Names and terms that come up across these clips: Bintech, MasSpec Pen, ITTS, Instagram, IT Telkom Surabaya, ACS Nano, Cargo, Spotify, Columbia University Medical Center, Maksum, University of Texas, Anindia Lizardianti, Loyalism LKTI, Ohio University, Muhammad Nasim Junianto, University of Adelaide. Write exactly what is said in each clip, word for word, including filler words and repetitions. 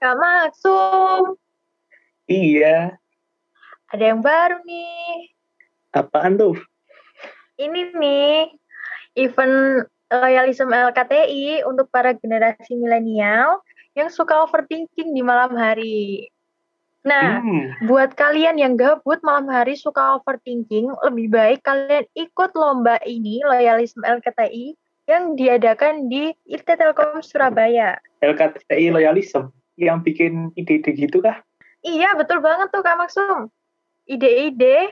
Kak Maksum. Iya. Ada yang baru nih. Apaan tuh? Ini nih, event Loyalism L K T I untuk para generasi milenial yang suka overthinking di malam hari. Nah, hmm. buat kalian yang gabut malam hari suka overthinking, lebih baik kalian ikut lomba ini, Loyalism L K T I, yang diadakan di I T Telkom Surabaya. L K T I Loyalism, yang bikin ide-ide gitu kah? Iya, betul banget tuh Kak Maksum. Ide-ide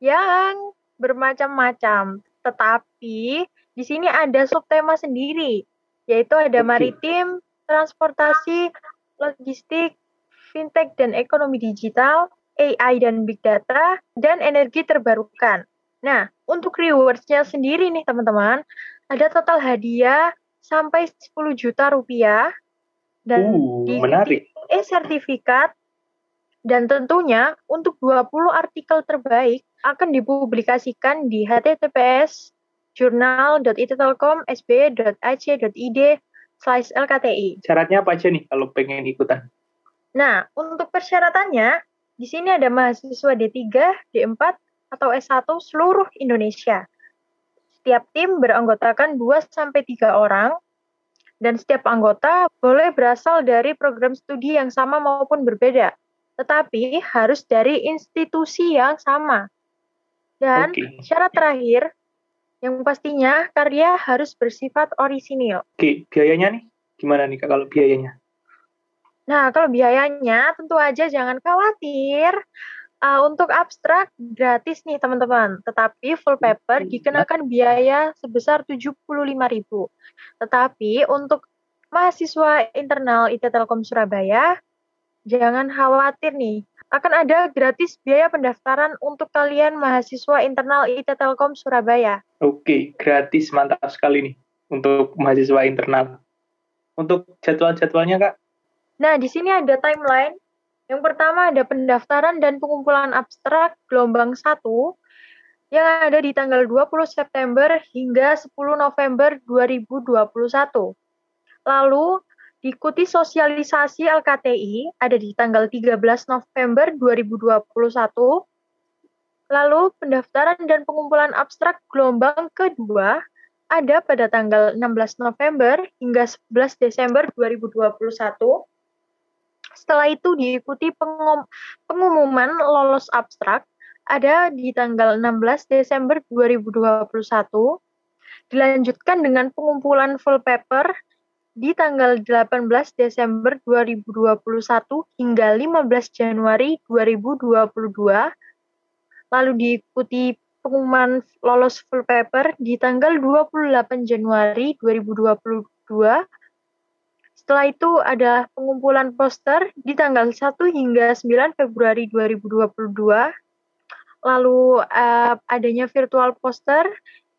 yang bermacam-macam. Tetapi di sini ada subtema sendiri, yaitu ada okay. maritim, transportasi, logistik, fintech dan ekonomi digital, A I dan big data, dan energi terbarukan. Nah, untuk rewards-nya sendiri nih teman-teman, ada total hadiah sampai sepuluh juta rupiah, dan uh, menarik. Sertifikat, dan tentunya untuk dua puluh artikel terbaik akan dipublikasikan di h t t p s jurnal dot i t telkom s b dot a c dot i d slash l k t i. Syaratnya apa aja nih kalau pengen ikutan? Nah, untuk persyaratannya, di sini ada mahasiswa D tiga, D empat, atau S satu seluruh Indonesia. Setiap tim beranggotakan dua sampai tiga orang, dan setiap anggota boleh berasal dari program studi yang sama maupun berbeda, tetapi harus dari institusi yang sama. Dan okay. syarat terakhir, yang pastinya karya harus bersifat orisinil. Oke, okay. biayanya nih? Gimana nih Kak kalau biayanya? Nah, kalau biayanya tentu aja jangan khawatir. Uh, untuk abstrak gratis nih teman-teman, tetapi full paper dikenakan biaya sebesar tujuh puluh lima ribu rupiah. Tetapi untuk mahasiswa internal I T Telkom Surabaya, jangan khawatir nih, akan ada gratis biaya pendaftaran untuk kalian mahasiswa internal I T Telkom Surabaya. Oke, gratis, mantap sekali nih untuk mahasiswa internal. Untuk jadwal-jadwalnya Kak? Nah, di sini ada timeline. Yang pertama ada pendaftaran dan pengumpulan abstrak gelombang satu yang ada di tanggal dua puluh September hingga sepuluh November dua ribu dua puluh satu. Lalu diikuti sosialisasi L K T I ada di tanggal tiga belas November dua ribu dua puluh satu. Lalu pendaftaran dan pengumpulan abstrak gelombang kedua ada pada tanggal enam belas November hingga sebelas Desember dua ribu dua puluh satu. Setelah itu diikuti pengum- pengumuman lolos abstrak ada di tanggal enam belas Desember dua ribu dua puluh satu. Dilanjutkan dengan pengumpulan full paper di tanggal delapan belas Desember dua ribu dua puluh satu hingga lima belas Januari dua ribu dua puluh dua. Lalu diikuti pengumuman lolos full paper di tanggal dua puluh delapan Januari dua ribu dua puluh dua. Setelah itu ada pengumpulan poster di tanggal satu hingga sembilan Februari dua ribu dua puluh dua. Lalu uh, adanya virtual poster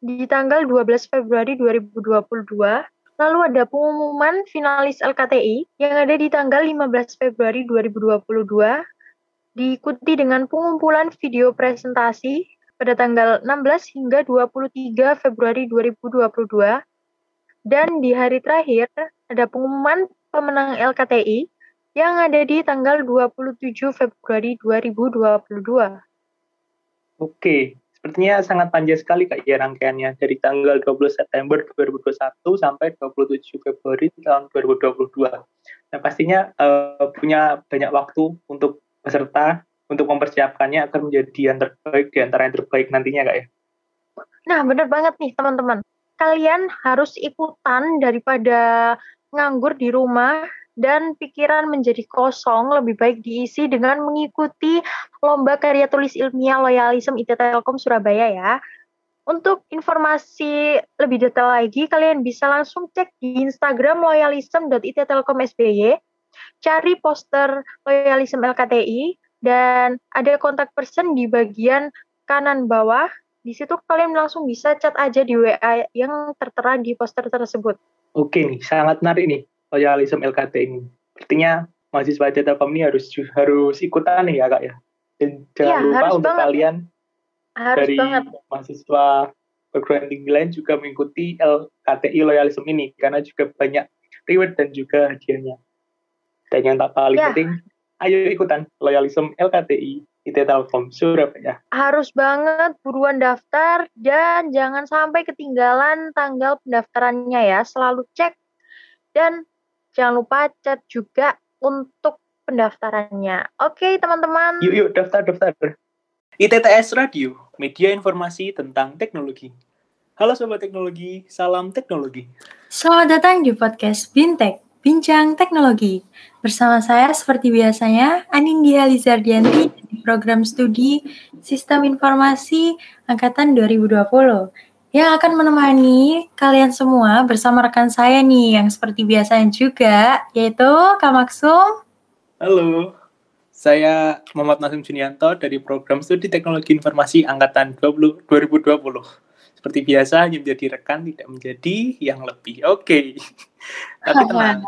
di tanggal dua belas Februari dua ribu dua puluh dua. Lalu ada pengumuman finalis L K T I yang ada di tanggal lima belas Februari dua ribu dua puluh dua. Diikuti dengan pengumpulan video presentasi pada tanggal enam belas hingga dua puluh tiga Februari dua ribu dua puluh dua, dan di hari terakhir ada pengumuman pemenang L K T I yang ada di tanggal dua puluh tujuh Februari dua ribu dua puluh dua. Oke, sepertinya sangat panjang sekali Kak ya rangkaiannya, dari tanggal dua puluh September dua ribu dua puluh satu sampai dua puluh tujuh Februari tahun dua ribu dua puluh dua. Nah, pastinya uh, punya banyak waktu untuk peserta untuk mempersiapkannya akan menjadi yang terbaik di antara yang terbaik nantinya Kak ya. Nah, benar banget nih teman-teman. Kalian harus ikutan daripada nganggur di rumah dan pikiran menjadi kosong, lebih baik diisi dengan mengikuti lomba karya tulis ilmiah Loyalism I T Telkom Surabaya ya. Untuk informasi lebih detail lagi, kalian bisa langsung cek di Instagram loyalism dot i t telkom s b y, cari poster Loyalism L K T I, dan ada kontak person di bagian kanan bawah. Di situ kalian langsung bisa chat aja di W A yang tertera di poster tersebut. Oke nih, sangat menarik nih Loyalism L K T ini. Artinya mahasiswa I T Telkom ini harus harus ikutan nih ya Kak ya. Dan jangan ya, lupa untuk banget. Kalian harus dari banget. Mahasiswa perguruan tinggi lain juga mengikuti L K T I Loyalism ini karena juga banyak reward dan juga hadiahnya. Dan yang tak paling ya. penting, ayo ikutan Loyalism L K T I I T Telkom Surabaya. Harus banget, buruan daftar dan jangan sampai ketinggalan tanggal pendaftarannya ya. Selalu cek dan jangan lupa chat juga untuk pendaftarannya. Oke teman-teman. Yuk, yuk daftar-daftar. I T T S Radio, media informasi tentang teknologi. Halo Sobat Teknologi, salam teknologi. Selamat datang di podcast Bintech, Bincang Teknologi. Bersama saya seperti biasanya, Anindia Lizardianti, di program studi Sistem Informasi Angkatan dua ribu dua puluh. Yang akan menemani kalian semua bersama rekan saya nih, yang seperti biasanya juga, yaitu Kak Maksum. Halo. Saya Muhammad Nasim Junianto dari program Studi Teknologi Informasi Angkatan dua ribu dua puluh. Seperti biasa, hanya menjadi rekan, tidak menjadi yang lebih. Oke. Okay. Tapi tenang,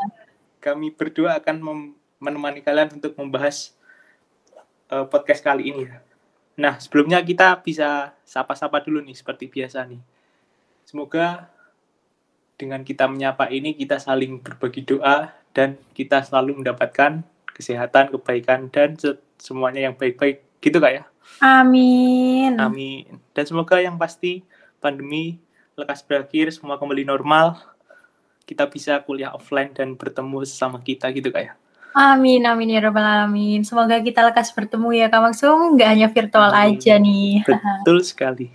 kami berdua akan mem- menemani kalian untuk membahas uh, podcast kali ini. Nah, sebelumnya kita bisa sapa-sapa dulu nih, seperti biasa nih. Semoga dengan kita menyapa ini, kita saling berbagi doa, dan kita selalu mendapatkan kesehatan, kebaikan, dan semuanya yang baik-baik. Gitu Kak ya? Amin. Amin. Dan semoga yang pasti pandemi lekas berakhir, semua kembali normal. Kita bisa kuliah offline dan bertemu sesama kita gitu Kak ya? Amin, amin ya Rabbal Alamin. Semoga kita lekas bertemu ya Kak Maksum, nggak hanya virtual amin. aja nih. Betul sekali.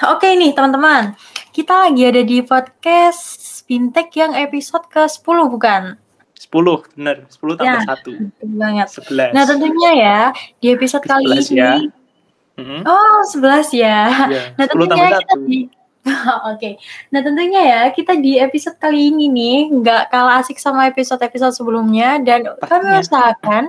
Oke nih teman-teman, kita lagi ada di podcast Bintech yang episode ke sepuluh bukan? sepuluh, benar. sepuluh tambah ya, satu. Betul banget. sebelas. Nah tentunya ya, di episode kali ini. Ya. Mm-hmm. Oh, sebelas ya. Yeah. Nah tentunya kita di... Oh, Oke. Okay. Nah tentunya ya, kita di episode kali ini nih, nggak kalah asik sama episode-episode sebelumnya. Dan kami usahakan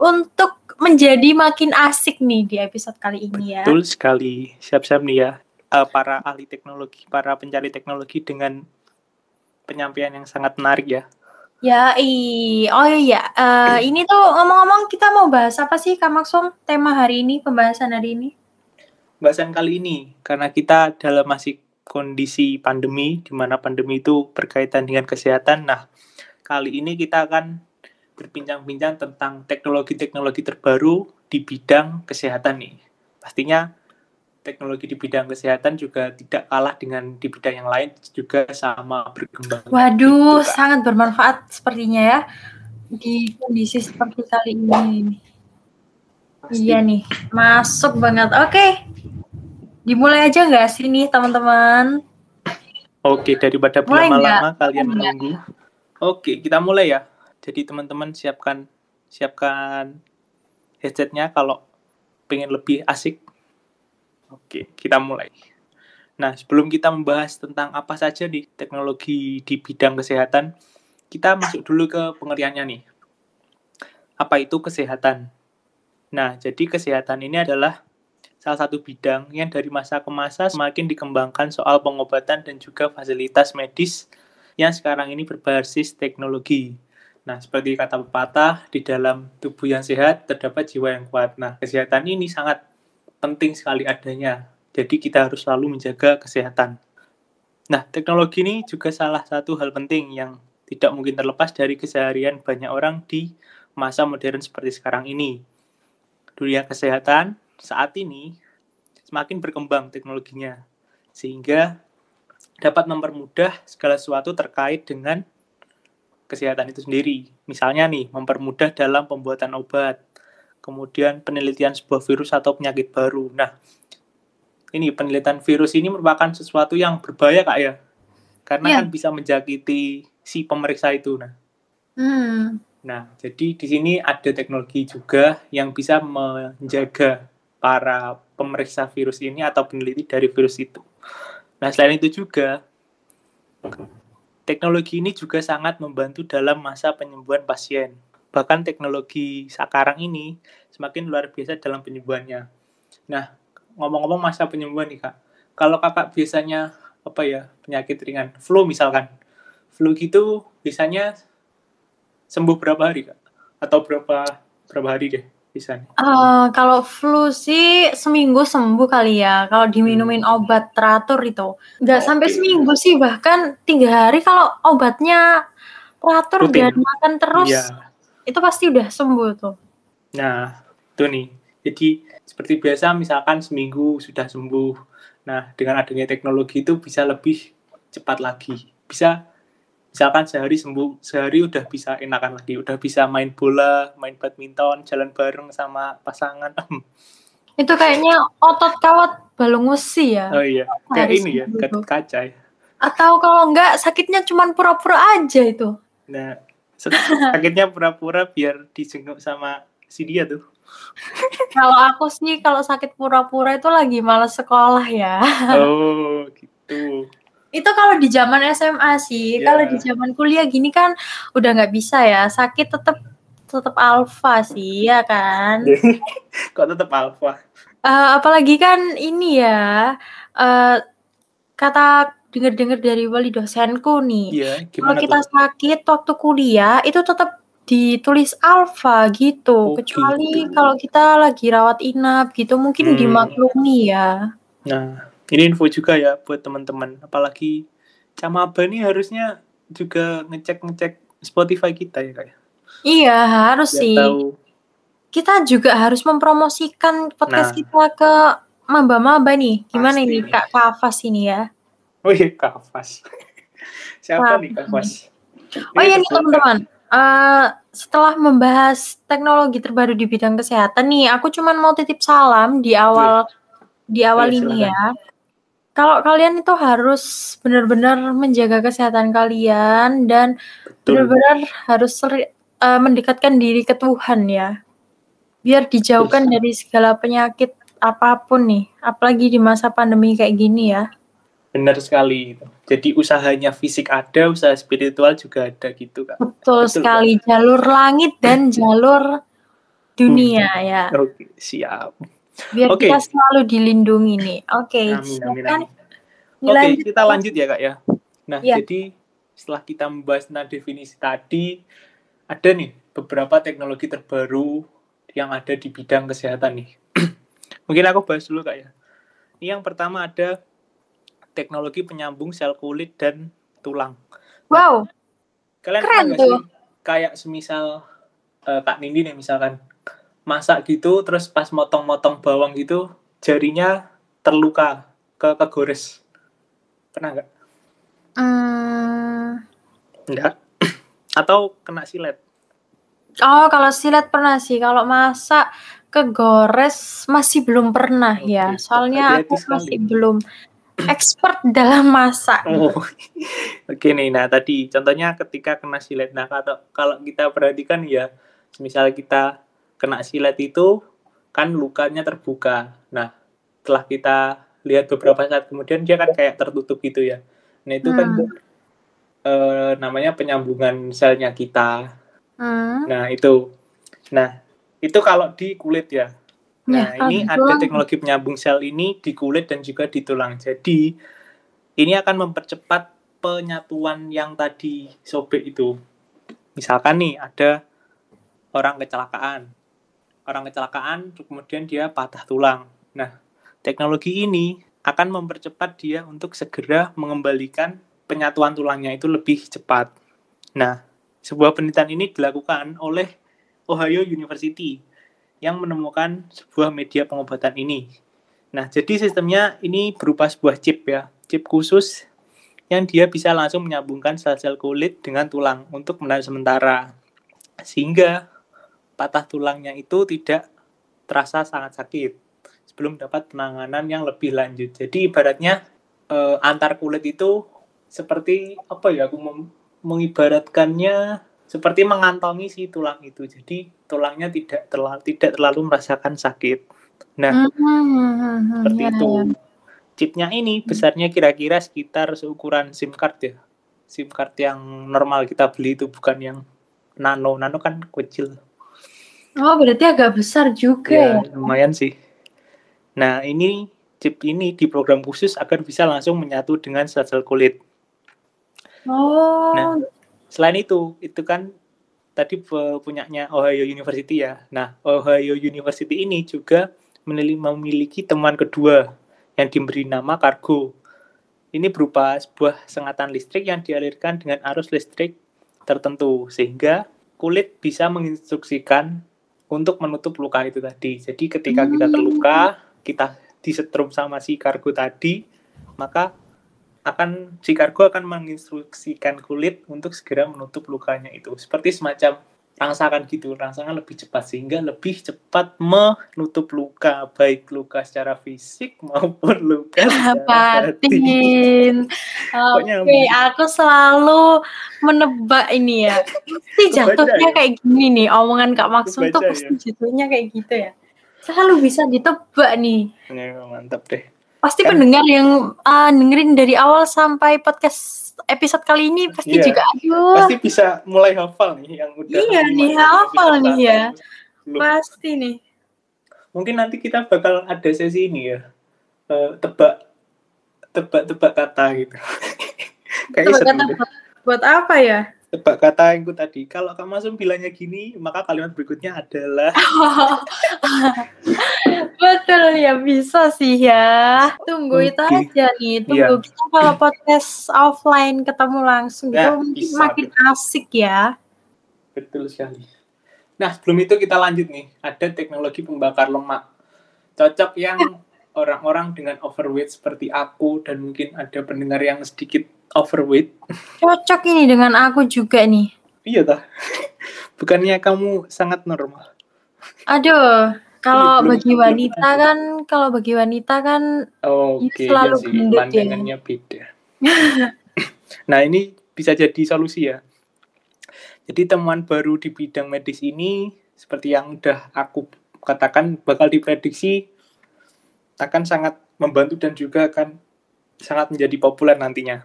untuk menjadi makin asik nih di episode kali ini ya. Betul sekali. Siap-siap nih ya, uh, para ahli teknologi, para pencari teknologi dengan penyampaian yang sangat menarik ya. Ya, i, oh iya, uh, ini tuh ngomong-ngomong kita mau bahas apa sih Kak Maksum, tema hari ini, pembahasan hari ini? Pembahasan kali ini, karena kita dalam masih kondisi pandemi, di mana pandemi itu berkaitan dengan kesehatan. Nah, kali ini kita akan berbincang-bincang tentang teknologi-teknologi terbaru di bidang kesehatan nih. Pastinya teknologi di bidang kesehatan juga tidak kalah dengan di bidang yang lain, juga sama berkembang. Waduh, gitu, sangat bermanfaat sepertinya ya di kondisi seperti kali ini. Pasti. Iya nih, masuk banget. Oke, dimulai aja nggak sih nih teman-teman? Oke, daripada berlama-lama kalian menunggu. Oke, kita mulai ya. Jadi teman-teman siapkan siapkan headsetnya kalau pengen lebih asik. Oke, kita mulai. Nah, sebelum kita membahas tentang apa saja nih teknologi di bidang kesehatan, kita masuk dulu ke pengertiannya nih. Apa itu kesehatan? Nah, jadi kesehatan ini adalah salah satu bidang yang dari masa ke masa semakin dikembangkan soal pengobatan dan juga fasilitas medis yang sekarang ini berbasis teknologi. Nah, seperti kata pepatah, di dalam tubuh yang sehat terdapat jiwa yang kuat. Nah, kesehatan ini sangat penting sekali adanya. Jadi kita harus selalu menjaga kesehatan. Nah, teknologi ini juga salah satu hal penting yang tidak mungkin terlepas dari keseharian banyak orang di masa modern seperti sekarang ini. Dunia kesehatan saat ini semakin berkembang teknologinya, sehingga dapat mempermudah segala sesuatu terkait dengan kesehatan itu sendiri. Misalnya nih, mempermudah dalam pembuatan obat, kemudian penelitian sebuah virus atau penyakit baru. Nah, ini penelitian virus ini merupakan sesuatu yang berbahaya, Kak, ya? Karena yeah. kan bisa menjangkiti si pemeriksa itu. Nah, mm. nah jadi di sini ada teknologi juga yang bisa menjaga para pemeriksa virus ini atau peneliti dari virus itu. Nah, selain itu juga, teknologi ini juga sangat membantu dalam masa penyembuhan pasien. Bahkan teknologi sekarang ini semakin luar biasa dalam penyembuhannya. Nah, ngomong-ngomong masa penyembuhan nih Kak, kalau Kakak biasanya apa ya, penyakit ringan, flu misalkan, flu gitu biasanya sembuh berapa hari Kak? Atau berapa berapa hari deh biasanya? Uh, kalau flu sih seminggu sembuh kali ya, kalau diminumin hmm. obat teratur itu. Nggak okay. sampai seminggu sih, bahkan tiga hari kalau obatnya teratur dan makan terus. Yeah. itu pasti udah sembuh tuh. Nah, itu nih. Jadi seperti biasa misalkan seminggu sudah sembuh. Nah, dengan adanya teknologi itu bisa lebih cepat lagi. Bisa misalkan sehari sembuh, sehari udah bisa enakan lagi, udah bisa main bola, main badminton, jalan bareng sama pasangan. Itu kayaknya otot kawat balongusi ya. Oh iya, kayak ini ya, gatot kaca ya. Atau kalau enggak sakitnya cuman pura-pura aja itu. Nah, sakitnya pura-pura biar dijenguk sama si dia tuh. Kalau aku sih kalau sakit pura-pura itu lagi malas sekolah ya. Oh, gitu. Itu kalau di zaman S M A sih, yeah. Kalau di zaman kuliah gini kan udah nggak bisa ya, sakit tetap tetap alfa sih ya kan. Kok tetap alfa? Uh, apalagi kan ini ya uh, kata dengar-dengar dari wali dosenku nih, yeah, kalau kita tuh? sakit waktu kuliah itu tetap ditulis alfa gitu, oh, kecuali gitu. Kalau kita lagi rawat inap gitu mungkin hmm. dimaklumi ya. Nah. Ini info juga ya buat teman-teman. Apalagi camaba nih harusnya juga ngecek-ngecek Spotify kita ya kayak. Iya harus ya, sih. Tahu. Kita juga harus mempromosikan podcast nah. kita ke maba-maba nih. Gimana ini Kak Kafas ini ya? Oh iya Kafas. Siapa Kafas. nih Kafas? Oh iya nih teman-teman. Uh, setelah membahas teknologi terbaru di bidang kesehatan nih, aku cuma mau titip salam di awal di awal ya, ini ya. Kalau kalian itu harus benar-benar menjaga kesehatan kalian dan betul. benar-benar harus seri, uh, mendekatkan diri ke Tuhan ya. Biar dijauhkan betul. dari segala penyakit apapun nih, apalagi di masa pandemi kayak gini ya. Benar sekali. Jadi usahanya fisik ada, usaha spiritual juga ada gitu kan. Betul, betul sekali, kan? Jalur langit dan jalur dunia hmm. ya. Oke, siap. Biar okay. kita selalu dilindungi nih. Oke, okay, Oke, kita lanjut ya Kak ya. Nah, ya. Jadi setelah kita membahas tentang definisi tadi, ada nih beberapa teknologi terbaru yang ada di bidang kesehatan nih. Mungkin aku bahas dulu Kak ya. Ini yang pertama ada teknologi penyambung sel kulit dan tulang. Wow. Nah, kalian keren tuh. Kayak semisal uh, Kak Nindi nih misalkan masak gitu, terus pas motong-motong bawang gitu, jarinya terluka, ke kegores. Pernah gak? Hmm. Enggak. Atau kena silet? Oh, kalau silet pernah sih. Kalau masak, kegores masih belum pernah okay. ya. Soalnya aku sekali. masih belum expert dalam masak. Oh. Oke nih, nah tadi contohnya ketika kena silet. Nah, kalau kita perhatikan ya, misalnya kita kena silet itu kan lukanya terbuka. Nah, setelah kita lihat beberapa saat kemudian dia kan kayak tertutup gitu ya. Nah, itu hmm. kan e, namanya penyambungan selnya kita. Hmm. Nah, itu. Nah, itu kalau di kulit ya. Nah, ya, ini ada teknologi penyambung sel ini di kulit dan juga di tulang. Jadi, ini akan mempercepat penyatuan yang tadi sobek itu. Misalkan nih, ada orang kecelakaan. Orang kecelakaan, kemudian dia patah tulang. Nah, teknologi ini akan mempercepat dia untuk segera mengembalikan penyatuan tulangnya itu lebih cepat. Nah, sebuah penelitian ini dilakukan oleh Ohio University yang menemukan sebuah media pengobatan ini. Nah, jadi sistemnya ini berupa sebuah chip ya, chip khusus yang dia bisa langsung menyambungkan sel-sel kulit dengan tulang untuk menahan sementara. Sehingga patah tulangnya itu tidak terasa sangat sakit sebelum dapat penanganan yang lebih lanjut. Jadi ibaratnya eh, antar kulit itu seperti apa ya? Aku mem- mengibaratkannya seperti mengantongi si tulang itu. Jadi tulangnya tidak terlalu tidak terlalu merasakan sakit. Nah, mm-hmm. seperti yeah, itu. Yeah. Chipnya ini besarnya kira-kira sekitar seukuran SIM card ya. SIM card yang normal kita beli itu bukan yang nano. Nano kan kecil. Oh, berarti agak besar juga ya, ya. Lumayan sih. Nah, ini chip ini diprogram khusus agar bisa langsung menyatu dengan sel-sel kulit. Oh. Nah, selain itu, itu kan tadi punyanya Ohio University ya. Nah, Ohio University ini juga memiliki teman kedua yang diberi nama Cargo. Ini berupa sebuah sengatan listrik yang dialirkan dengan arus listrik tertentu sehingga kulit bisa menginstruksikan untuk menutup luka itu tadi. Jadi ketika kita terluka, kita disetrum sama si kargo tadi, maka akan si kargo akan menginstruksikan kulit untuk segera menutup lukanya itu. Seperti semacam rangsangan gitu, rangsangan lebih cepat, sehingga lebih cepat menutup luka, baik luka secara fisik maupun luka secara batin. Oke, aku selalu menebak ini ya. Pasti jatuhnya kayak gini nih, omongan Kak Maksum tuh pasti jatuhnya kayak gitu ya. Selalu bisa ditebak nih. Ya, mantap deh. Pasti kan pendengar yang uh, dengerin dari awal sampai podcast episode kali ini pasti iya, juga aduh pasti bisa mulai hafal nih yang udah iya nih hafal nih ya belum. Pasti nih mungkin nanti kita bakal ada sesi ini ya uh, tebak tebak tebak kata gitu. Kayak tebak kata buat, buat apa ya tebak kata yang ku tadi kalau Kak Masum bilangnya gini maka kalimat berikutnya adalah betul ya bisa sih ya tunggu okay. Itu aja nih tunggu yeah. Kita kalau podcast offline ketemu langsung nah, itu makin betul. Asik ya betul sekali. Nah sebelum itu kita lanjut nih ada teknologi pembakar lemak cocok yang orang-orang dengan overweight seperti aku dan mungkin ada pendengar yang sedikit overweight. Cocok ini dengan aku juga nih. Iya dah. Bukannya kamu sangat normal. Aduh, kalau bagi wanita kan, kalau bagi wanita kan oh, okay, selalu ya gendut ya. Pandangannya beda. Nah, ini bisa jadi solusi ya. Jadi temuan baru di bidang medis ini seperti yang udah aku katakan bakal diprediksi akan sangat membantu dan juga akan sangat menjadi populer nantinya.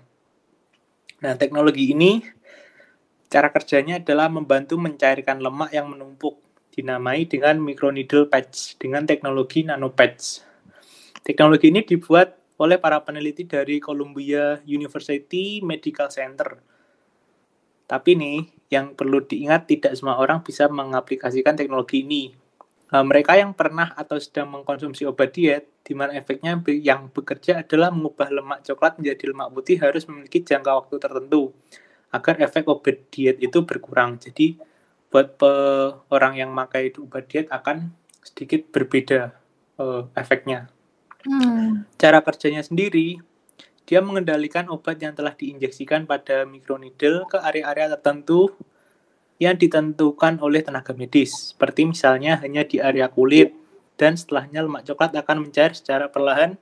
Nah, teknologi ini cara kerjanya adalah membantu mencairkan lemak yang menumpuk, dinamai dengan microneedle patch dengan teknologi nanopatch. Teknologi ini dibuat oleh para peneliti dari Columbia University Medical Center. Tapi nih, yang perlu diingat tidak semua orang bisa mengaplikasikan teknologi ini. Mereka yang pernah atau sedang mengkonsumsi obat diet, di mana efeknya yang bekerja adalah mengubah lemak coklat menjadi lemak putih harus memiliki jangka waktu tertentu agar efek obat diet itu berkurang. Jadi buat pe- orang yang memakai obat diet akan sedikit berbeda uh, efeknya. Hmm. Cara kerjanya sendiri, dia mengendalikan obat yang telah diinjeksikan pada microneedle ke area-area tertentu yang ditentukan oleh tenaga medis, seperti misalnya hanya di area kulit, dan setelahnya lemak coklat akan mencair secara perlahan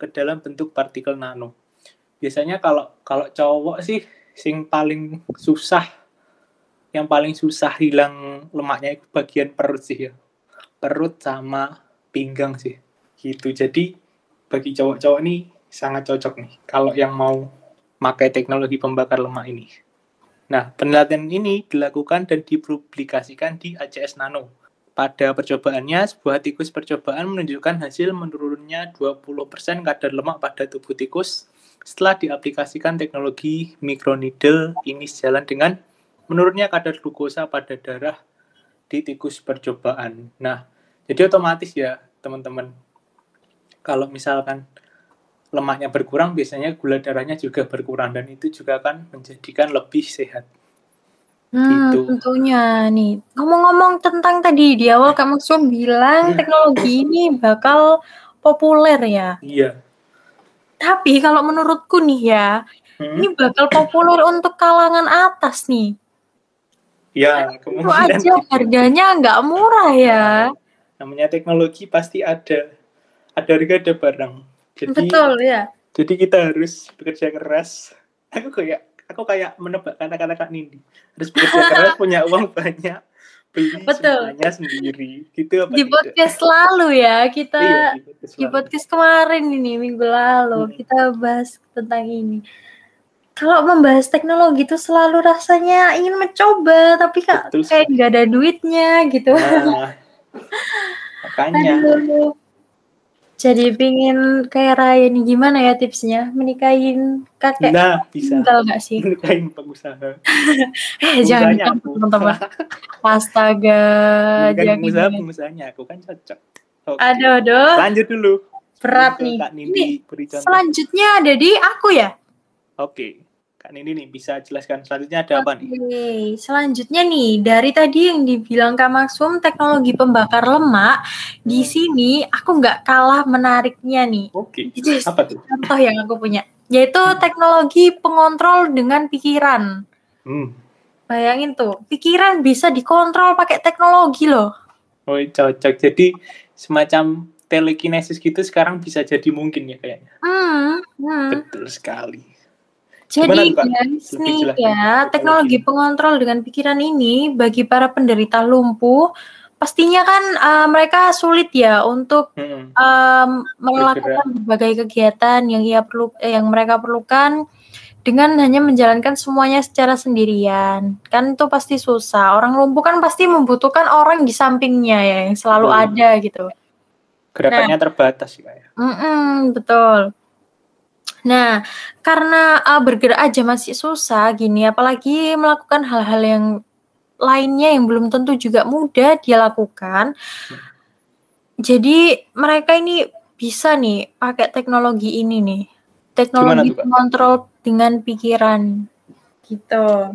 ke dalam bentuk partikel nano. Biasanya kalau kalau cowok sih, sing paling susah, yang paling susah hilang lemaknya itu bagian perut sih ya, perut sama pinggang sih, gitu. Jadi bagi cowok-cowok nih sangat cocok nih, kalau yang mau pakai teknologi pembakar lemak ini. Nah, penelitian ini dilakukan dan dipublikasikan di A C S Nano. Pada percobaannya, sebuah tikus percobaan menunjukkan hasil menurunnya dua puluh persen kadar lemak pada tubuh tikus setelah diaplikasikan teknologi microneedle ini sejalan dengan menurunnya kadar glukosa pada darah di tikus percobaan. Nah, jadi otomatis ya, teman-teman. Kalau misalkan lemaknya berkurang, biasanya gula darahnya juga berkurang, dan itu juga akan menjadikan lebih sehat. Hmm, gitu. Tentunya nih. Ngomong-ngomong tentang tadi, di awal Kak Maksum bilang teknologi ini bakal populer ya? Iya. Tapi kalau menurutku nih ya, hmm? ini bakal populer untuk kalangan atas nih. Ya, kemungkinan. Itu aja harganya nggak murah ya. Namanya teknologi pasti ada. Ada harga, ada barang. Jadi, betul ya. Jadi kita harus bekerja keras. Aku kayak aku kayak menebak kata-kata Kak Nindi. Harus bekerja keras, punya uang banyak, beli betul. Semuanya sendiri. Gitu apa di podcast lalu ya kita iya, di, podcast di podcast kemarin ini minggu lalu hmm. kita bahas tentang ini. Kalau membahas teknologi itu selalu rasanya ingin mencoba tapi Kak betul, kayak nggak ada duitnya gitu. Nah, makanya. Aduh. Jadi pingin kayak Raya nih, gimana ya tipsnya? Menikahin kakek? Nah, bisa. Kalau nggak sih? Menikahin pengusaha. eh, jangan nikah, teman-teman. Astaga. Menikahin pengusaha, pengusahanya aku kan cocok. Okay. Aduh, aduh. Lanjut dulu. Berat nih. Nindi, ini selanjutnya ada di aku ya? Oke. Okay. Kak Nini nih bisa jelaskan selanjutnya ada okay. apa nih? Selanjutnya nih, dari tadi yang dibilang Kak Maksum teknologi pembakar lemak, di sini aku nggak kalah menariknya nih. Oke, okay. apa tuh? Contoh yang aku punya, yaitu teknologi pengontrol dengan pikiran. Hmm. Bayangin tuh, pikiran bisa dikontrol pakai teknologi loh. Oh, cocok. Jadi semacam telekinesis gitu sekarang bisa jadi mungkin ya kayaknya. Hmm, hmm. Betul sekali. Jadi guys nih ya, teknologi pengontrol dengan pikiran ini bagi para penderita lumpuh pastinya kan uh, mereka sulit ya untuk hmm. um, melakukan berbagai kegiatan yang ia perlu eh, yang mereka perlukan dengan hanya menjalankan semuanya secara sendirian. Kan itu pasti susah. Orang lumpuh kan pasti membutuhkan orang di sampingnya ya, yang selalu hmm. ada gitu. Gerakannya nah, terbatas ya. Betul. Nah, karena uh, bergerak aja masih susah gini, apalagi melakukan hal-hal yang lainnya yang belum tentu juga mudah dia lakukan. Hmm. Jadi mereka ini bisa nih pakai teknologi ini nih. Teknologi kontrol dengan pikiran gitu.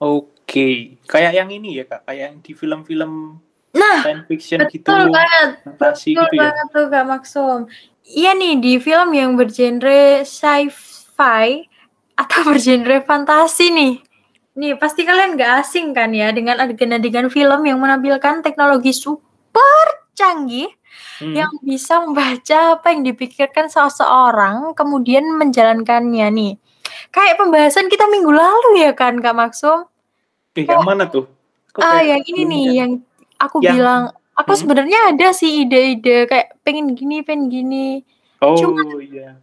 Oke, kayak yang ini ya Kak, kayak yang di film-film nah, science fiction betul gitu, banget, fantasi betul gitu ya. Betul banget tuh Kak Maksum. Iya nih, di film yang bergenre sci-fi atau bergenre fantasi nih. Nih, pasti kalian gak asing kan ya dengan adegan-adegan film yang menampilkan teknologi super canggih hmm. yang bisa membaca apa yang dipikirkan seseorang kemudian menjalankannya nih. Kayak pembahasan kita minggu lalu ya kan Kak Maksum? Eh, yang mana tuh? Ah, yang ini nih, kan? yang aku yang... bilang aku hmm. sebenarnya ada sih ide-ide kayak pengen gini, pengen gini. Oh, cuma iya.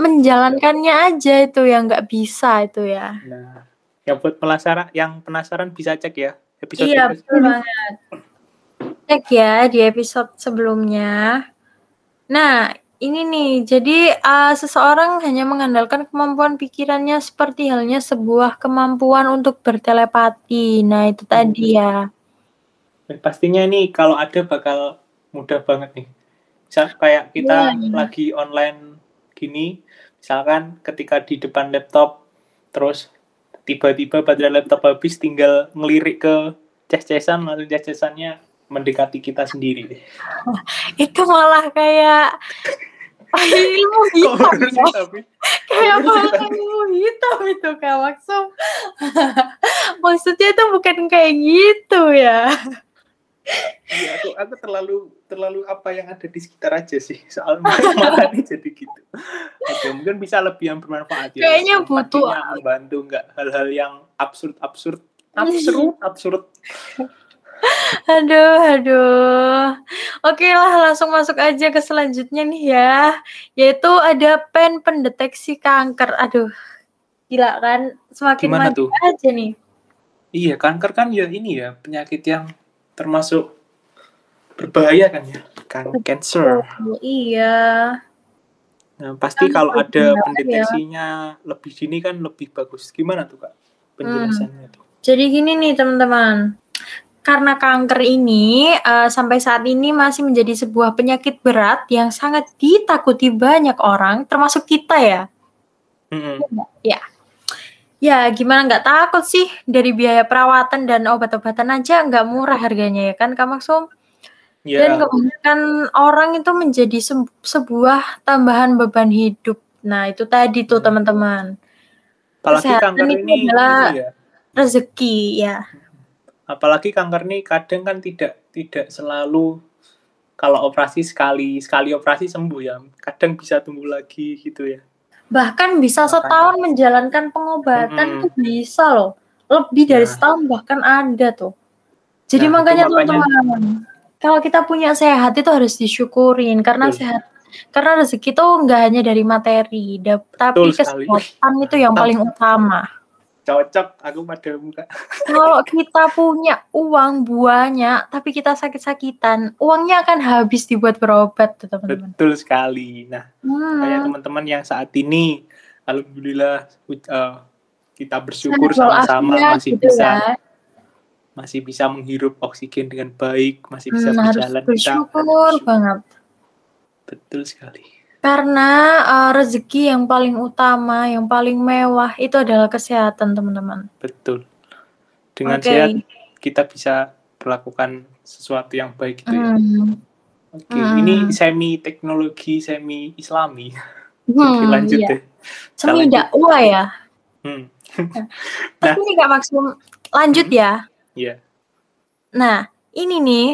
menjalankannya aja itu yang nggak bisa itu ya. Nah, yang buat penasaran, yang penasaran bisa cek ya episode. Iya, betul banget. Cek ya di episode sebelumnya. Nah, ini nih. Jadi uh, seseorang hanya mengandalkan kemampuan pikirannya seperti halnya sebuah kemampuan untuk bertelepati. Nah, itu tadi hmm. ya. Pastinya ini kalau ada bakal mudah banget nih. Misal kayak kita yeah, yeah. lagi online gini, misalkan ketika di depan laptop, terus tiba-tiba baterai laptop habis, tinggal ngelirik ke cas-casan, lalu cas-casannya mendekati kita sendiri. Oh, itu malah kayak ilmu hitam. Kayak malah ilmu hitam itu Kak Maksum. Maksudnya itu bukan kayak gitu ya. Iya, aku, aku terlalu terlalu apa yang ada di sekitar aja sih. Soal makannya jadi gitu. Oke, mungkin bisa lebih yang bermanfaat. Ya. Kayaknya Maksudnya butuh membantu nggak hal-hal yang absurd absurd absurd absurd. aduh, aduh. Oke lah, langsung masuk aja ke selanjutnya nih ya. Yaitu ada pen pendeteksi kanker. Aduh, gila kan? Semakin maju aja nih. Iya, kanker kan ya ini ya penyakit yang termasuk berbahaya kan ya, kan cancer. Oh, iya. Nah, pasti kan, kalau ada pendeteksinya ya. Lebih dini kan lebih bagus. Gimana tuh Kak penjelasannya hmm. tuh? Jadi gini nih teman-teman, karena kanker ini uh, sampai saat ini masih menjadi sebuah penyakit berat yang sangat ditakuti banyak orang, termasuk kita ya. Mm-hmm. Ya. Ya gimana nggak takut sih, dari biaya perawatan dan obat-obatan aja nggak murah harganya ya kan Kak Maksum? Yeah. Dan kebanyakan orang itu menjadi se- sebuah tambahan beban hidup. Nah itu tadi tuh teman-teman. Apalagi kesehatan kanker ini adalah ya. rezeki ya. Apalagi kanker ini kadang kan tidak tidak selalu kalau operasi sekali sekali operasi sembuh ya. Kadang bisa tumbuh lagi gitu ya. Bahkan bisa setahun menjalankan pengobatan hmm. tuh bisa loh. Lebih dari nah. setahun bahkan ada tuh. Jadi nah, makanya teman-teman, kalau kita punya sehat itu harus disyukurin. Karena betul. sehat, karena rezeki itu nggak hanya dari materi, dap- tapi kesehatan itu yang paling utama. Cocok, aku pada muka. Kalau kita punya uang banyak, tapi kita sakit-sakitan, uangnya akan habis dibuat berobat, tuh, teman-teman. Betul sekali. Nah, hmm. kayak teman-teman yang saat ini, alhamdulillah uh, kita bersyukur nah, sama-sama akhirnya, masih gitu bisa, ya. masih bisa menghirup oksigen dengan baik, masih bisa hmm, berjalan. Harus bersyukur kita, harus bersyukur banget. Betul sekali. Karena uh, rezeki yang paling utama, yang paling mewah itu adalah kesehatan, teman-teman. Betul. Dengan okay. sehat kita bisa melakukan sesuatu yang baik gitu ya. Mm. Oke, okay. mm. ini semi teknologi, semi Islami. Hmm, lanjut iya. deh. Semi dakwah ya. Hmm. nah. Tapi ini nggak maksud lanjut hmm. ya. Iya. Yeah. Nah, ini nih.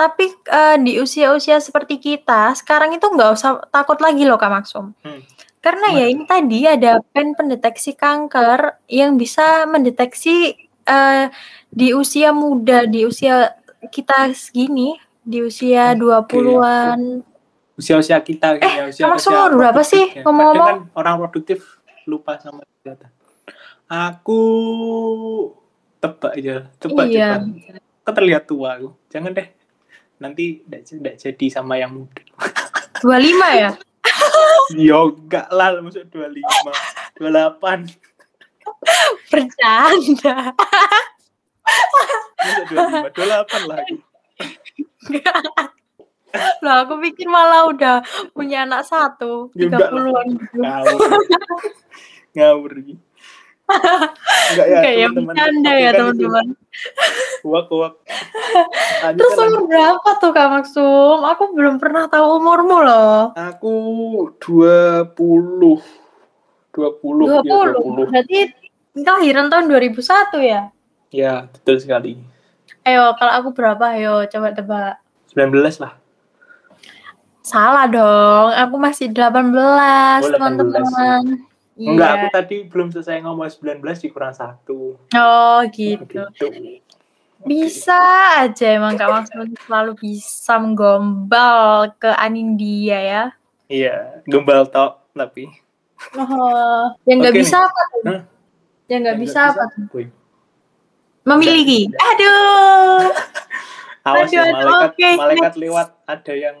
Tapi uh, di usia-usia seperti kita, sekarang itu nggak usah takut lagi loh Kak Maksum. Hmm. Karena ya ini tadi ada pen pendeteksi kanker yang bisa mendeteksi uh, di usia muda, di usia kita segini, di usia dua puluhan. Usia-usia kita. Eh, usia-usia Kak Maksum usia berapa sih ngomong-ngomong? Kan orang produktif lupa sama kesehatan. Aku tebak aja, tebak iya. aja. Aku terlihat tua aku, jangan deh. Nanti tidak jadi sama yang muda. dua puluh lima ya? Yo, enggak lah. Maksud dua puluh lima. dua puluh delapan. Bercanda. Maksud dua puluh lima. dua puluh delapan lah aku. Enggak. Loh, aku pikir malah udah punya anak satu. tiga puluhan. Ngawur. Ngawur. Enggak ya, ya bercanda ya teman-teman. Uak-uak. Terus umur berapa tuh Kak Maksum? Aku belum pernah tahu umurmu loh. Aku dua puluh. dua puluh. dua puluh. Ya, dua puluh. Berarti kelahiran tahun dua ribu satu ya? Ya, betul sekali. Ayo, kalau aku berapa? Ayo, coba tebak. sembilan belas lah. Salah dong. Aku masih delapan belas, oh, delapan belas teman-teman. Ya. Enggak, aku tadi belum selesai ngomong sembilan belas dikurang satu. Oh gitu. Nah, gitu. Bisa okay. aja emang Kak Maksum selalu bisa menggombal ke Anindia ya. Iya, gombal tok tapi. Oh, yang nggak okay bisa apa tuh? Huh? Yang nggak bisa, bisa apa tuh? Boy. Memiliki. Bisa, aduh. Awas aduh, ya, malaikat, okay. malaikat lewat ada yang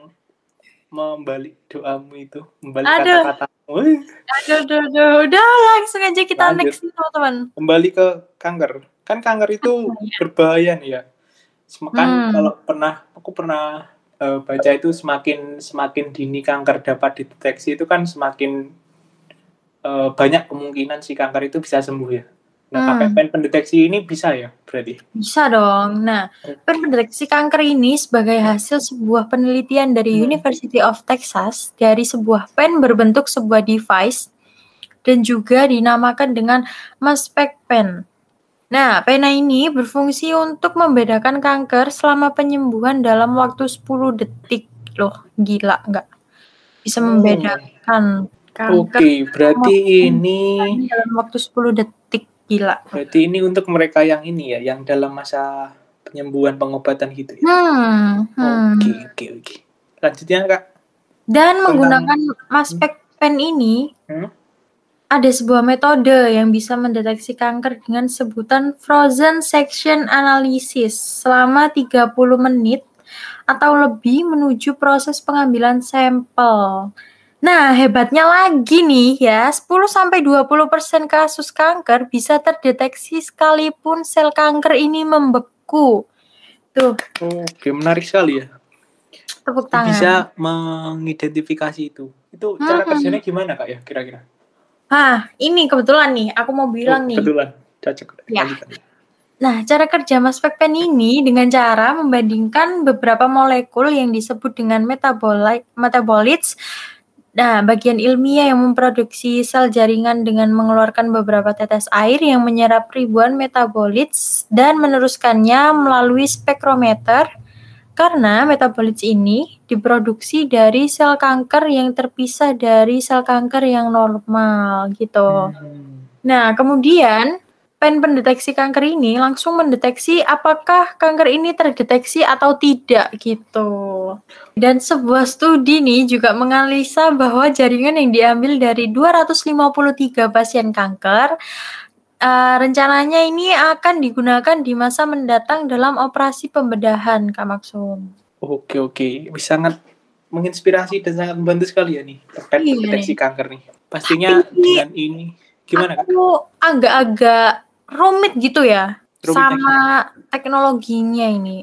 membalik doamu itu, membalik aduh. kata-kata. Aduh, aduh, aduh, udah langsung aja kita next teman-teman. Kembali ke kanker, kan kanker itu ah, berbahaya nih ya. Kan hmm. kalau pernah, aku pernah uh, baca itu semakin semakin dini kanker dapat dideteksi itu kan semakin uh, banyak kemungkinan si kanker itu bisa sembuh ya. Nah, hmm. pen pendeteksi ini bisa ya berarti? Bisa dong. Nah, pen pendeteksi kanker ini sebagai hasil sebuah penelitian dari hmm. University of Texas dari sebuah pen berbentuk sebuah device dan juga dinamakan dengan MasSpec Pen. Nah, pena ini berfungsi untuk membedakan kanker selama penyembuhan dalam waktu sepuluh detik. Loh, gila nggak? Bisa membedakan hmm. kanker. Oke, berarti ini dalam waktu sepuluh detik. Gila. Berarti ini untuk mereka yang ini ya, yang dalam masa penyembuhan pengobatan gitu ya. Hmm. Oke, oke, oke. Lanjutnya Kak. Dan tentang menggunakan MasSpec Pen ini, hmm? ada sebuah metode yang bisa mendeteksi kanker dengan sebutan frozen section analysis selama tiga puluh menit atau lebih menuju proses pengambilan sampel. Nah, hebatnya lagi nih ya, sepuluh sampai dua puluh persen kasus kanker bisa terdeteksi sekalipun sel kanker ini membeku. Tuh. Oke, menarik sekali ya. Tepuk tangan. Bisa mengidentifikasi itu. Itu cara hmm. kerjanya gimana Kak ya kira-kira? Ah, ini kebetulan nih, aku mau bilang oh, nih. Kebetulan, cocok. Ya. Nah, cara kerja MasSpec Pen ini dengan cara membandingkan beberapa molekul yang disebut dengan metaboli- metabolites. Nah, bagian ilmiah yang memproduksi sel jaringan dengan mengeluarkan beberapa tetes air yang menyerap ribuan metabolites dan meneruskannya melalui spektrometer karena metabolites ini diproduksi dari sel kanker yang terpisah dari sel kanker yang normal gitu. Hmm. Nah, kemudian pen pendeteksi kanker ini langsung mendeteksi apakah kanker ini terdeteksi atau tidak gitu. Dan sebuah studi nih juga menganalisa bahwa jaringan yang diambil dari dua ratus lima puluh tiga pasien kanker uh, rencananya ini akan digunakan di masa mendatang dalam operasi pembedahan, Kak Maksum. Oke, oke. Sangat menginspirasi dan sangat membantu sekali ya nih terkait iya, deteksi kanker nih. Pastinya tapi dengan ini gimana Kak? Aku agak-agag rumit gitu ya rumit sama teknologi. teknologinya ini.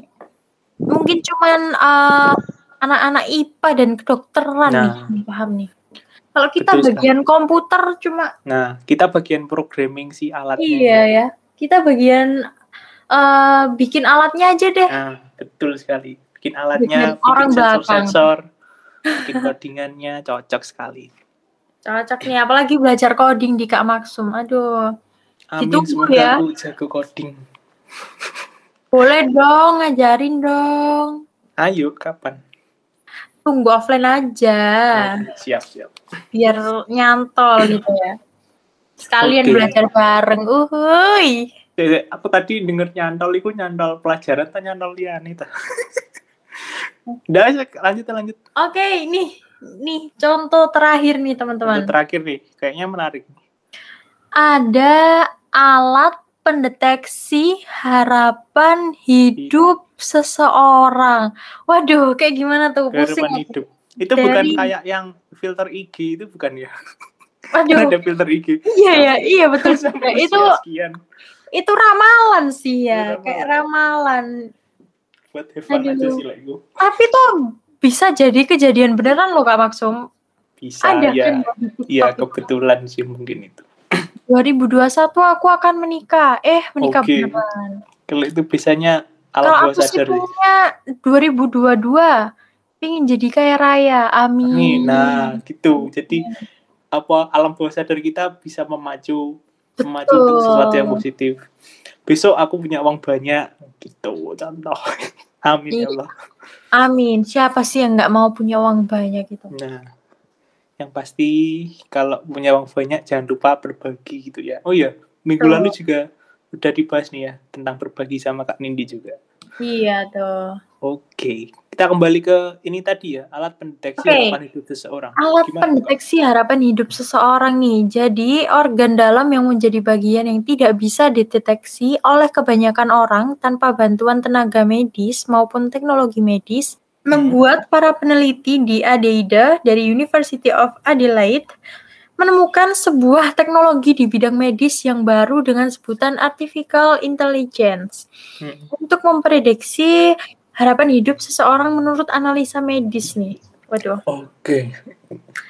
Mungkin cuman uh, anak-anak I P A dan kedokteran nah, nih paham nih. Kalau kita betul bagian sekali. Komputer cuma. Nah, kita bagian programming si alatnya. Iya ya. Kita bagian uh, bikin alatnya aja deh. Nah, betul sekali. Bikin alatnya, bikin, bikin sensor-sensor, bikin codingannya, cocok sekali. Cocok nih, apalagi belajar coding di Kak Maksum. Aduh. Amin, ditunggu ya. Aku jago coding. Boleh dong, ngajarin dong. Ayo, kapan? Tunggu offline aja. Siap-siap. Biar nyantol gitu ya. Sekalian okay. Belajar bareng. Uhuy. Aku tadi denger nyantol, itu nyantol pelajaran atau nyantol liane? Udah, lanjut, lanjut. Oke, okay, nih. Nih, contoh terakhir nih, teman-teman. Contoh terakhir nih, kayaknya menarik. Ada alat pendeteksi harapan hidup seseorang. Waduh, kayak gimana tuh? Pusing. Harapan hidup. Itu dari... bukan kayak yang filter I G, itu bukan ya? Waduh. Ada filter I G. Iya, ya, iya, betul. itu, itu ramalan sih ya, ramalan. Kayak ramalan. Buat heaven aja sih lah itu. Tapi tuh... bisa jadi kejadian beneran loh Kak Maksum. Bisa ada, ya. Iya kan? Kebetulan sih mungkin itu. dua ribu dua puluh satu aku akan menikah. Eh menikah okay. Beneran. Kalau itu bisanya alam bawah sadar. Kalau aku sih dua ribu dua puluh dua pengin jadi kaya raya. Amin. Amin. Nah gitu. Jadi apa alam bawah sadar kita bisa memacu. Betul. Memacu untuk sesuatu yang positif. Besok aku punya uang banyak. Gitu contoh. Amin ya Allah. Amin. Siapa sih yang nggak mau punya uang banyak gitu? Nah, yang pasti kalau punya uang banyak jangan lupa berbagi gitu ya. Oh iya, minggu tuh. Lalu juga udah dibahas nih ya tentang berbagi sama Kak Nindi juga. Iya tuh. Oke, kita kembali ke ini tadi ya, alat pendeteksi okay. harapan hidup seseorang. Alat Gimana, pendeteksi Kak? Harapan hidup seseorang nih. Jadi organ dalam yang menjadi bagian yang tidak bisa dideteksi oleh kebanyakan orang tanpa bantuan tenaga medis maupun teknologi medis hmm. membuat para peneliti di Adelaide dari University of Adelaide menemukan sebuah teknologi di bidang medis yang baru dengan sebutan artificial intelligence hmm. untuk memprediksi harapan hidup seseorang menurut analisa medis nih. Waduh. Oke. Okay.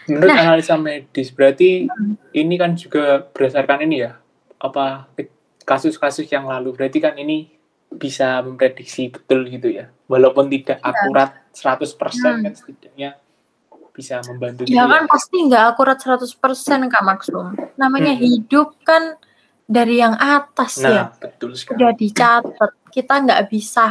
Menurut nah, analisa medis berarti hmm. ini kan juga berdasarkan ini ya. Apa kasus-kasus yang lalu berarti kan ini bisa memprediksi betul gitu ya. Walaupun tidak ya. Akurat seratus persen hmm. kan setidaknya bisa membantu. Ya kan ya. Pasti nggak akurat seratus persen Kak Maksum. Namanya hmm. hidup kan dari yang atas nah, ya. Betul sekali. Udah dicatat. Kita nggak bisa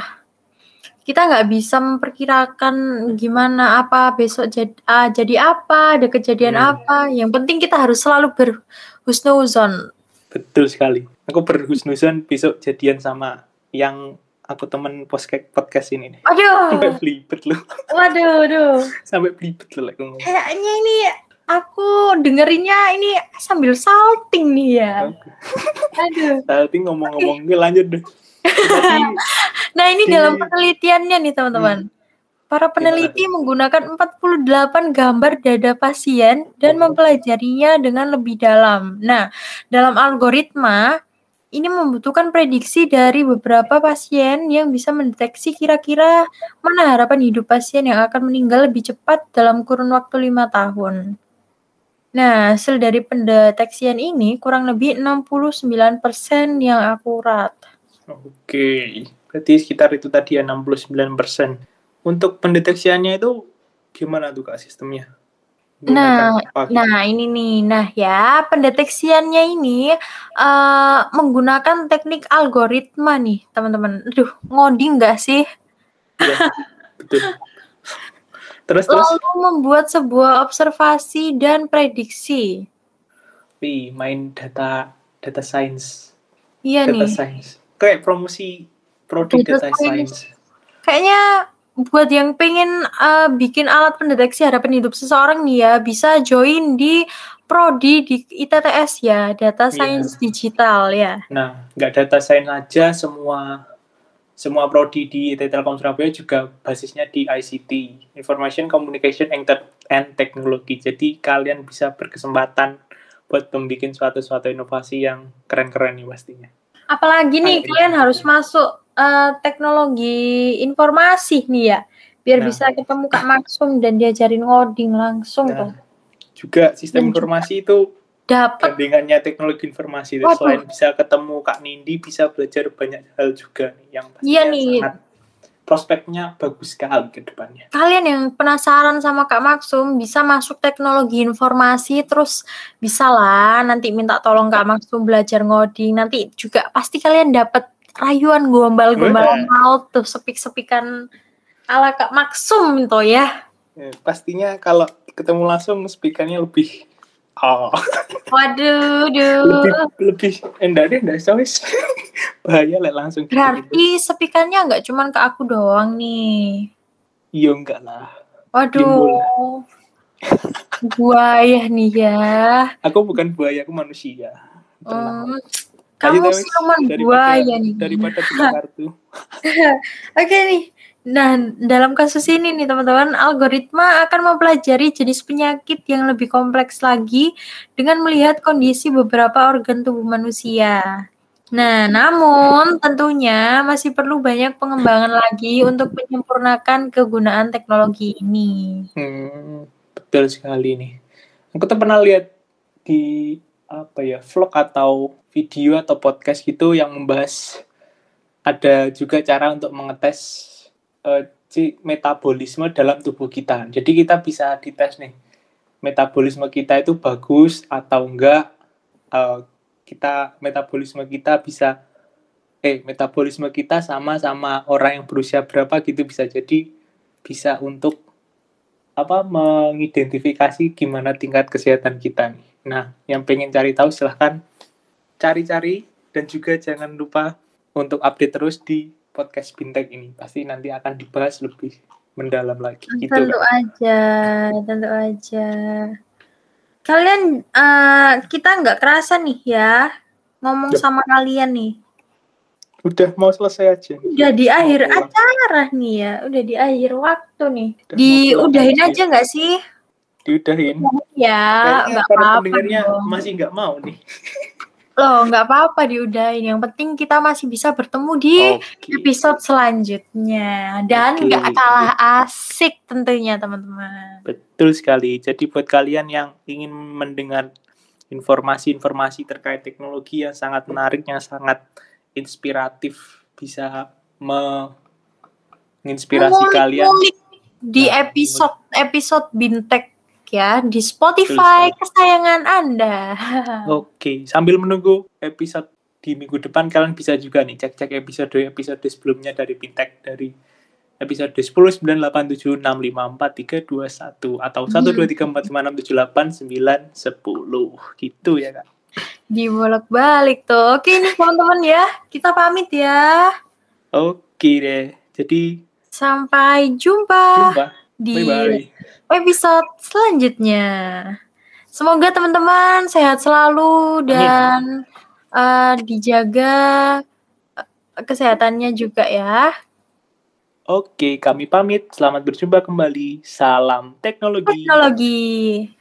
kita nggak bisa memperkirakan gimana apa besok jadi, ah, jadi apa, ada kejadian hmm. apa. Yang penting kita harus selalu berhusnuzon. Betul sekali. Aku berhusnuzon besok jadian sama yang aku temen podcast ini. Aduh. Sampai belibet loh. Waduh, aduh. Sampai belibet loh. Kayaknya ini aku dengerinnya ini sambil salting nih ya. Aduh. Salting ngomong-ngomong. Okay. Lanjut deh. Nah ini dalam penelitiannya nih teman-teman. Hmm. Para peneliti menggunakan empat puluh delapan gambar dada pasien dan mempelajarinya dengan lebih dalam. Nah, dalam algoritma ini membutuhkan prediksi dari beberapa pasien yang bisa mendeteksi kira-kira mana harapan hidup pasien yang akan meninggal lebih cepat dalam kurun waktu lima tahun. Nah, hasil dari pendeteksian ini kurang lebih enam puluh sembilan persen yang akurat. Oke, berarti sekitar itu tadi ya enam puluh sembilan persen. Untuk pendeteksiannya itu gimana tuh Kak sistemnya? Gunakan nah, apa? Nah ini nih, nah ya pendeteksiannya ini uh, menggunakan teknik algoritma nih teman-teman. Aduh, ngoding nggak sih? Ya, betul. Terus, lalu terus? Membuat sebuah observasi dan prediksi. Wih, main data data science. Iya data nih. Science. Kayak promosi produk data science. Kayaknya buat yang pengen uh, bikin alat pendeteksi harapan hidup seseorang nih ya, bisa join di prodi di I T T S ya, data science yeah. digital ya. Nah, nggak data science aja, semua semua prodi di I T Telkom Surabaya juga basisnya di I C T, Information Communication and Technology. Jadi kalian bisa berkesempatan buat membuat suatu-suatu inovasi yang keren-keren nih pastinya. Apalagi nih Ayo. Kalian harus masuk uh, teknologi informasi nih ya, biar nah. bisa ketemu Kak Maksum dan diajarin ngoding langsung nah. tuh. juga sistem informasi itu dapat gandingannya teknologi informasi. Waduh. Selain bisa ketemu Kak Nindi, bisa belajar banyak hal juga nih, yang pastinya ya, nih. sangat prospeknya bagus sekali ke depannya. Kalian yang penasaran sama Kak Maksum, bisa masuk teknologi informasi, terus bisa lah nanti minta tolong Kak Maksum belajar ngoding, nanti juga pasti kalian dapat rayuan gombal-gombalan laut, tuh sepik-sepikan ala Kak Maksum itu ya. Pastinya kalau ketemu langsung speakannya lebih oh. Waduh, duh. Lebih, lebih enggak deh, enggak sawis. Bahaya lah langsung. Berarti sepikannya enggak cuman ke aku doang nih. Iya enggak lah. Waduh. Buaya nih ya. Aku bukan buaya, aku manusia. Um, kamu siluman buaya nih. Daripada punya kartu. Oke nih. Nah, dalam kasus ini nih teman-teman, algoritma akan mempelajari jenis penyakit yang lebih kompleks lagi dengan melihat kondisi beberapa organ tubuh manusia. Nah, namun tentunya masih perlu banyak pengembangan lagi untuk menyempurnakan kegunaan teknologi ini. Hmm, betul sekali nih. Aku tuh pernah lihat di apa ya, vlog atau video atau podcast gitu yang membahas ada juga cara untuk mengetes metabolisme dalam tubuh kita. Jadi kita bisa dites nih, metabolisme kita itu bagus atau enggak, uh, kita metabolisme kita bisa eh metabolisme kita sama-sama orang yang berusia berapa gitu, bisa jadi bisa untuk apa mengidentifikasi gimana tingkat kesehatan kita nih. Nah, yang pengen cari tahu silahkan cari-cari, dan juga jangan lupa untuk update terus di podcast Bintech ini, pasti nanti akan dibahas lebih mendalam lagi. Tentu gitu, kan? aja, tentu aja. Kalian, uh, kita nggak kerasa nih ya, ngomong Duh. sama kalian nih. Udah mau selesai aja. Udah di mau akhir pulang. acara nih ya, udah di akhir waktu nih. Udah diudahin aja nggak sih? Diudahin. Ya, nggak apa-apa. Pendengarnya masih nggak mau nih. Loh, nggak apa-apa diudahin. Yang penting kita masih bisa bertemu di okay. episode selanjutnya. Dan okay. nggak kalah asik tentunya, teman-teman. Betul sekali. Jadi buat kalian yang ingin mendengar informasi-informasi terkait teknologi yang sangat menarik, yang sangat inspiratif, bisa menginspirasi Mulik-mulik kalian. Di episode-episode Bintech. Ya, di Spotify kesayangan Anda. Oke, sambil menunggu episode di minggu depan, kalian bisa juga nih cek-cek episode-episode sebelumnya dari Bintech, dari episode satu nol sembilan delapan tujuh enam lima empat tiga dua satu atau satu dua tiga empat lima enam tujuh delapan sembilan sepuluh gitu ya, Kak. Dibolak-balik tuh. Oke nih teman-teman ya, kita pamit ya. Oke deh. Jadi sampai jumpa. Jumpa. Di Bye-bye. episode selanjutnya. Semoga teman-teman sehat selalu dan ya. uh, dijaga kesehatannya juga ya. Oke, kami pamit. Selamat berjumpa kembali. Salam teknologi. Teknologi.